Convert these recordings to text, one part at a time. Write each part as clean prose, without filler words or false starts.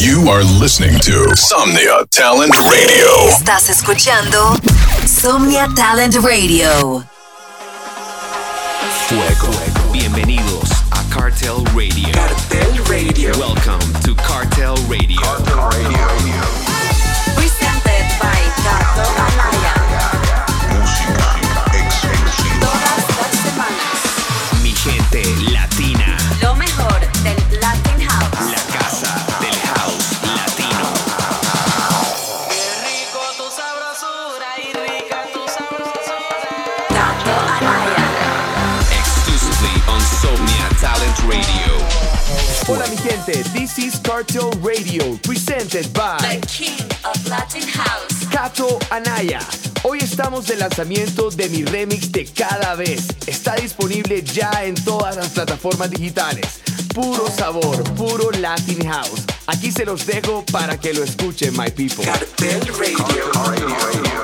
You are listening to Somnia Talent Radio. Estás escuchando Somnia Talent Radio. Fuego. Bienvenidos a Cartel Radio. Cartel Radio. Welcome to Cartel Radio. Cartel Radio. Presented by Cato Anaya. Música exclusiva. Todas las semanas. Mi gente latina. Lo mejor del Latin House. La casa. Radio. Hola mi gente, this is Cartel Radio, presented by The King of Latin House, Cato Anaya. Hoy estamos de lanzamiento de mi remix de Cada Vez. Está disponible ya en todas las plataformas digitales. Puro sabor, puro Latin House. Aquí se los dejo para que lo escuchen, my people. Cartel Radio. Cartel Radio.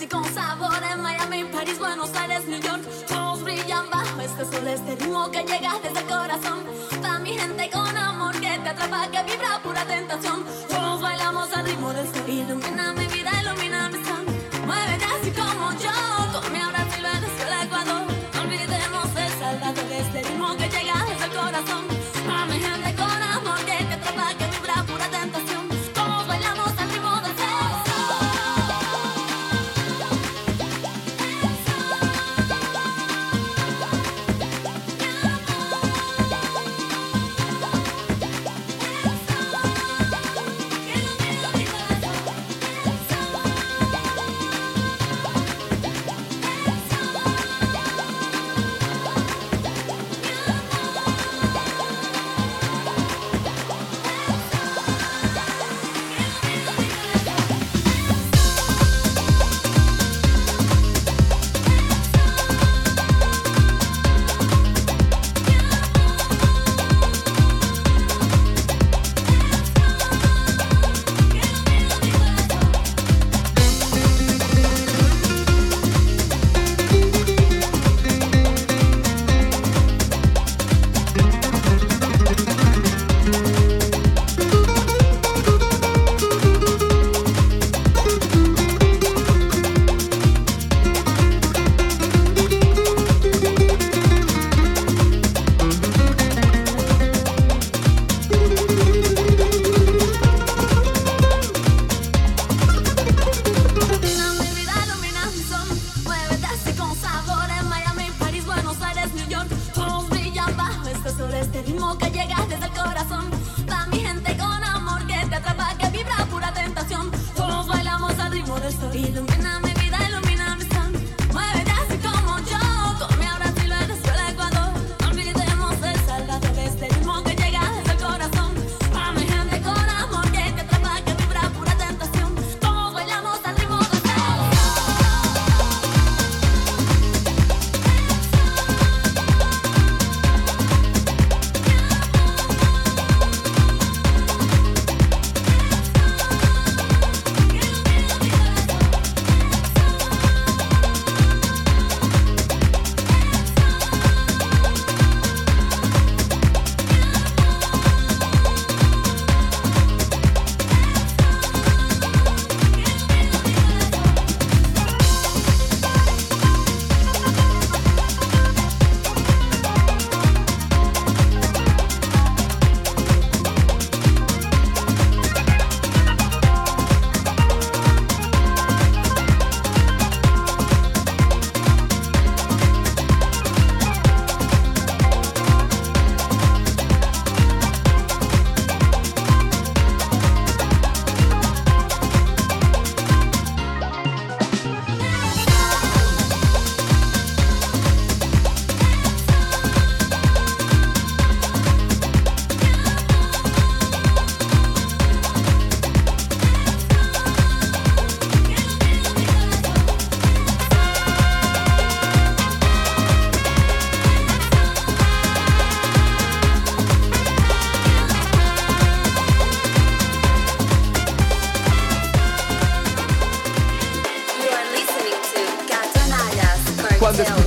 y con sabor en Miami, París, Buenos Aires, New York. Todos brillan bajo este sol, este ritmo que llega desde el corazón. Pa' mi gente con amor que te atrapa, que vibra pura tentación. Todos bailamos al ritmo de esto. Ilumina mi vida, ilumina mi sangre. Muévete así como yo, con mi abrazo y Venezuela, Ecuador. No olvidemos el Salvador, este ritmo que llega desde el corazón. Pa' mi gente con amor que te atrapa, que vibra pura tentación. Todos bailamos al ritmo de esto.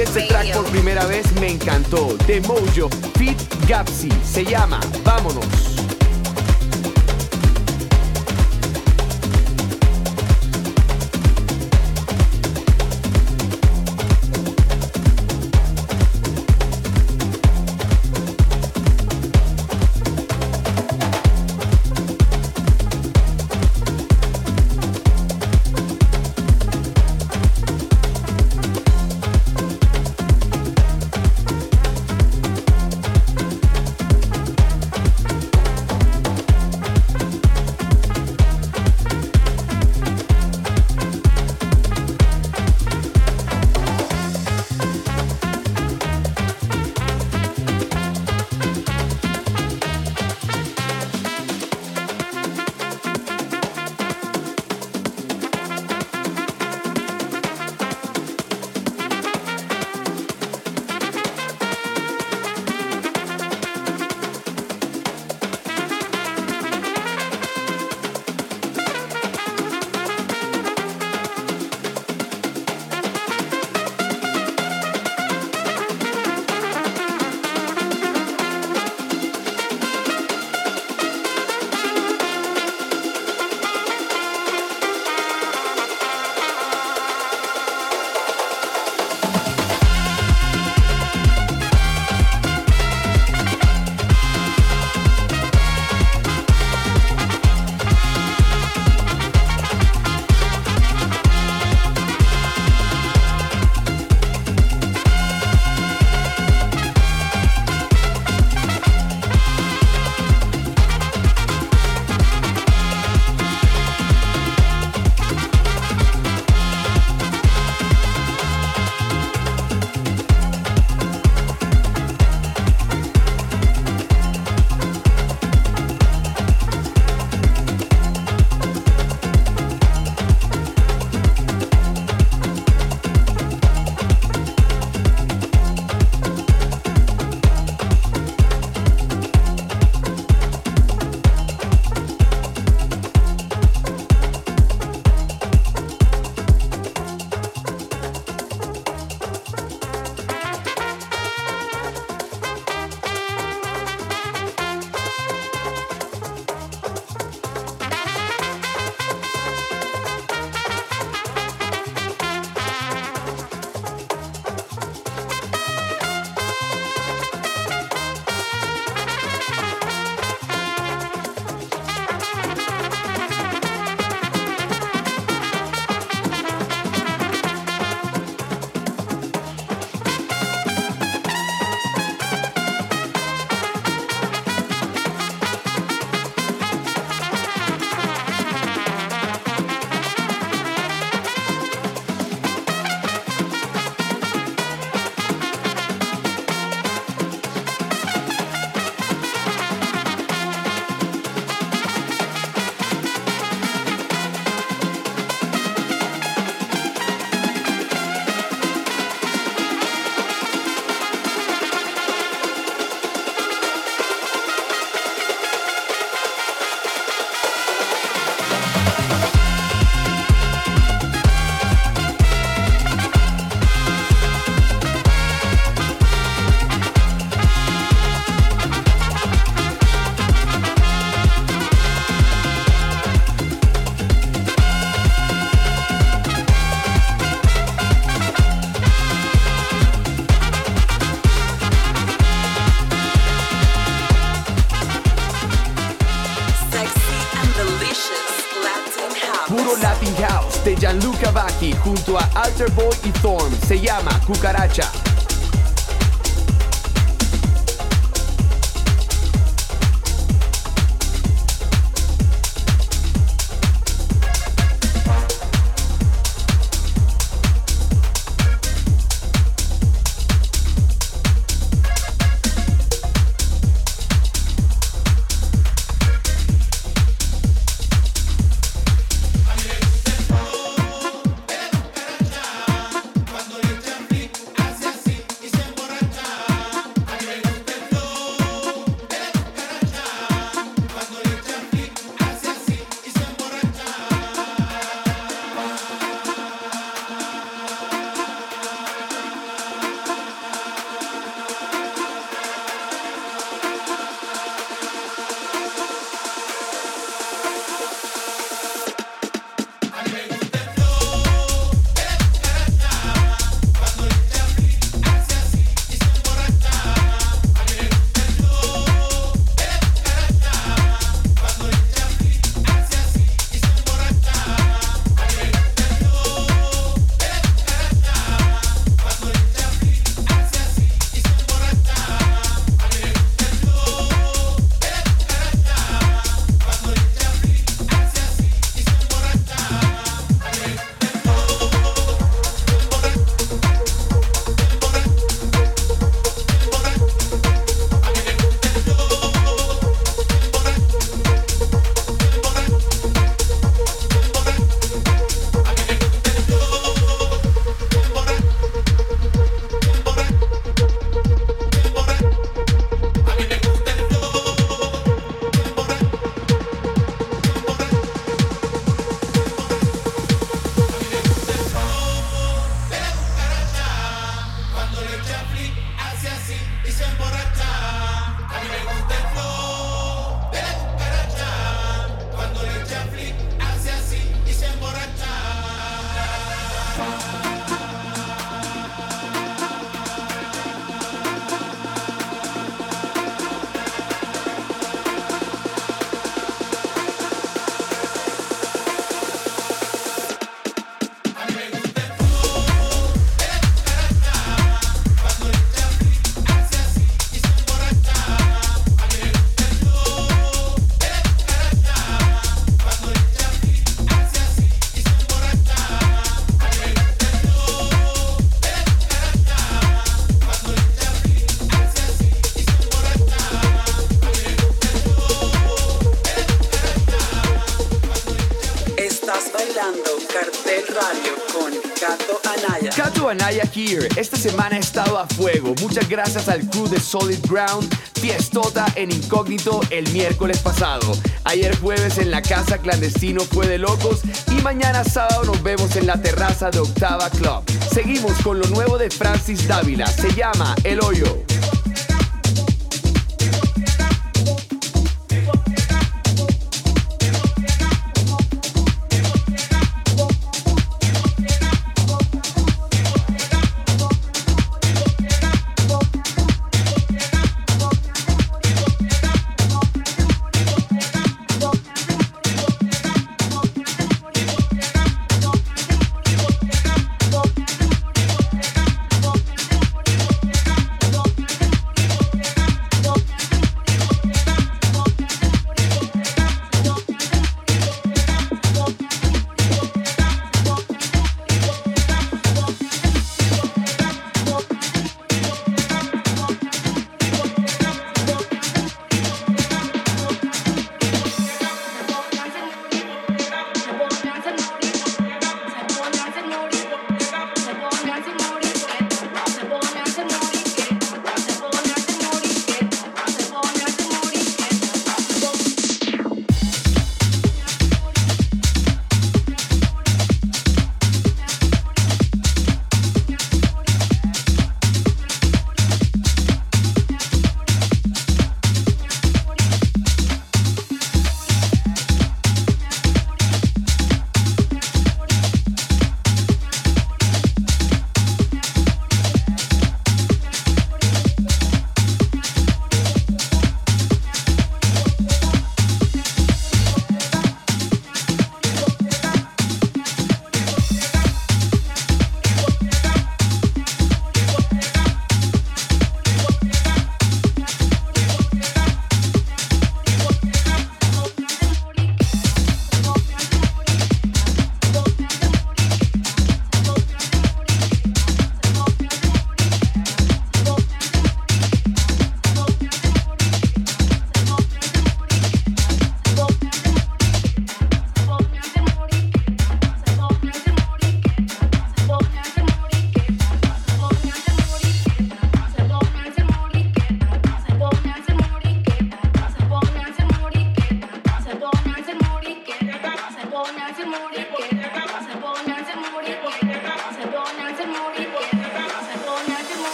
Este track por primera vez me encantó, de Mojo Fit Gapsi, se llama Vámonos. de Gianluca Vacchi junto a Alter Boy y Thorn. Se llama Cucaracha. Esta semana he estado a fuego. Muchas gracias al crew de Solid Ground, Fiestota en Incógnito el miércoles pasado. Ayer jueves en la casa clandestino fue de locos y mañana sábado nos vemos en la terraza de Octava Club. Seguimos con lo nuevo de Francis Dávila. Se llama El Hoyo.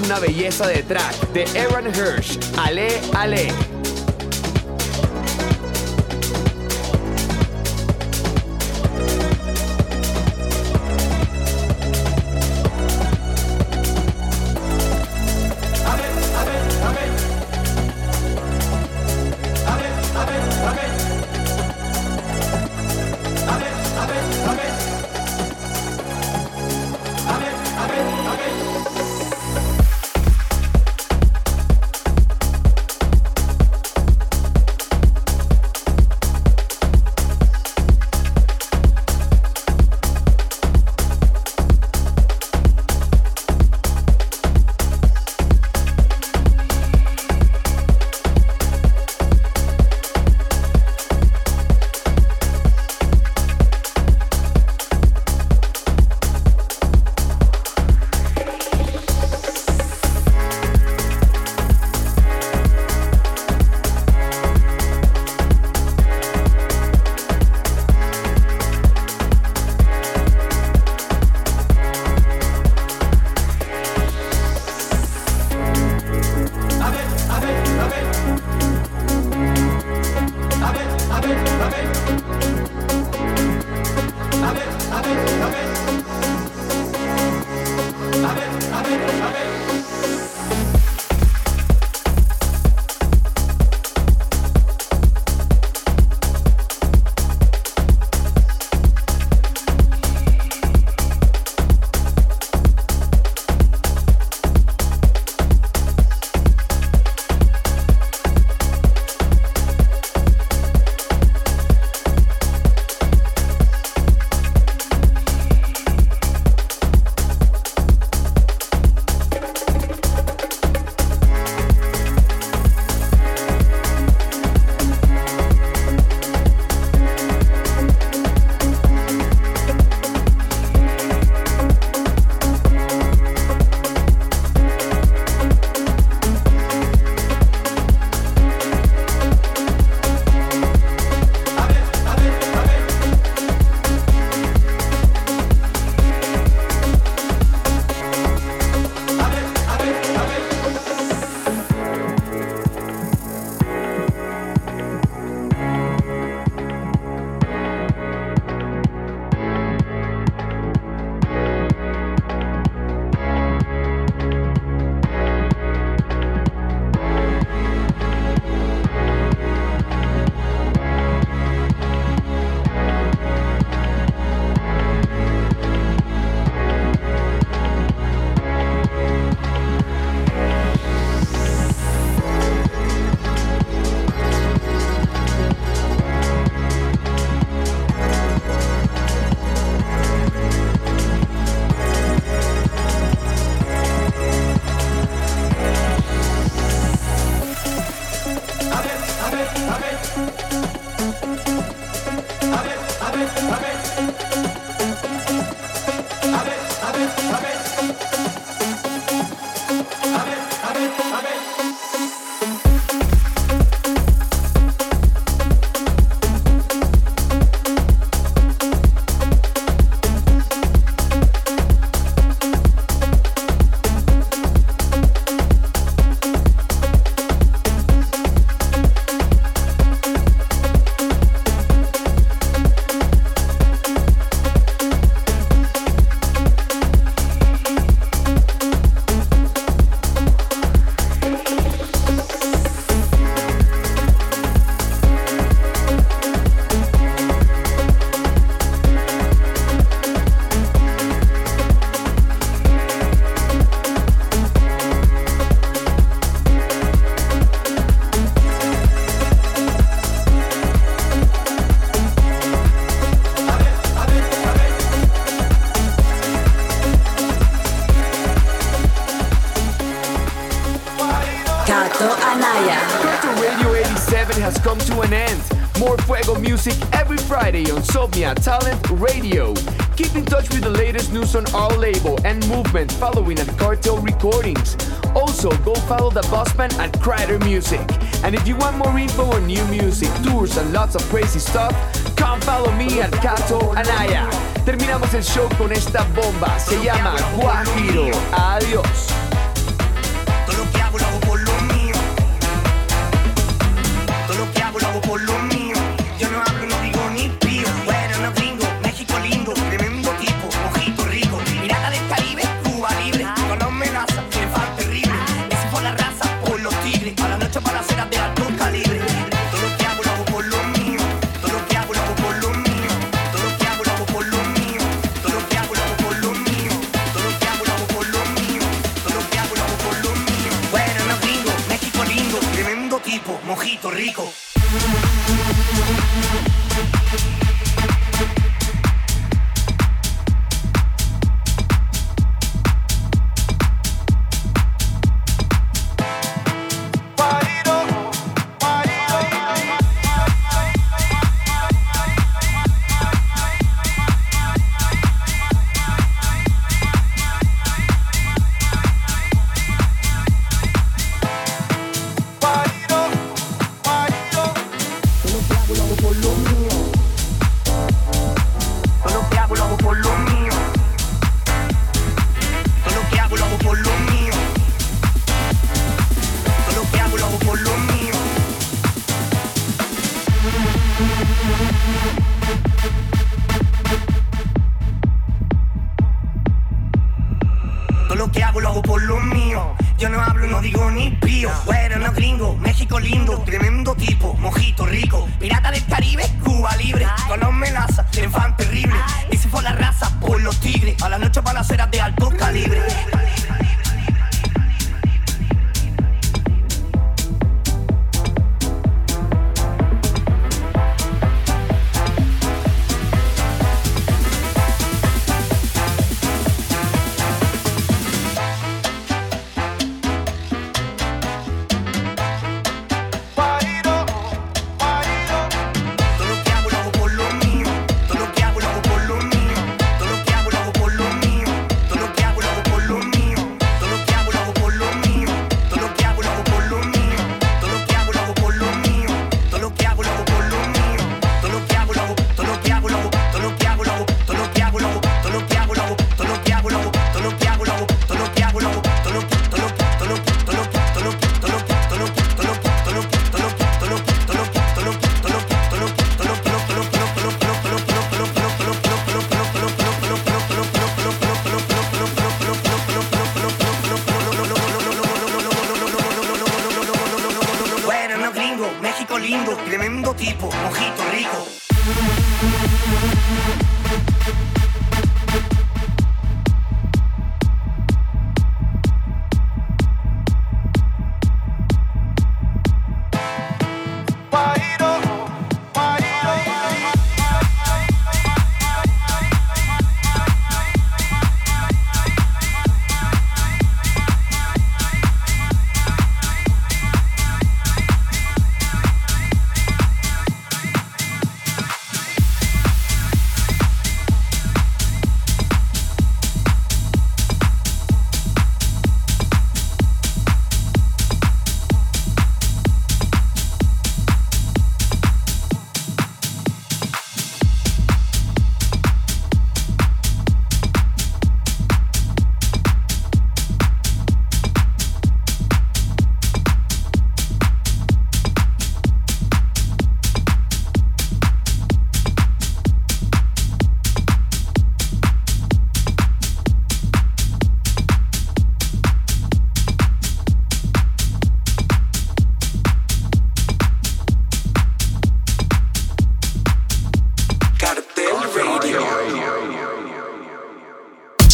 es una belleza de track de Aaron Hirsch, Ale Ale. Somnia Talent Radio. Keep in touch with the latest news on our label and movement following at Cartel Recordings. Also, go follow the boss band at Crater Music. And if you want more info on new music, tours, and lots of crazy stuff, come follow me at Cato Anaya. Terminamos el show con esta bomba. Se llama Guajiro Adiós. tipo, mojito rico.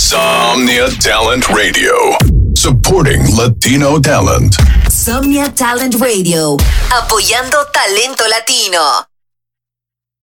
Somnia Talent Radio, supporting Latino talent. Somnia Talent Radio, apoyando talento latino.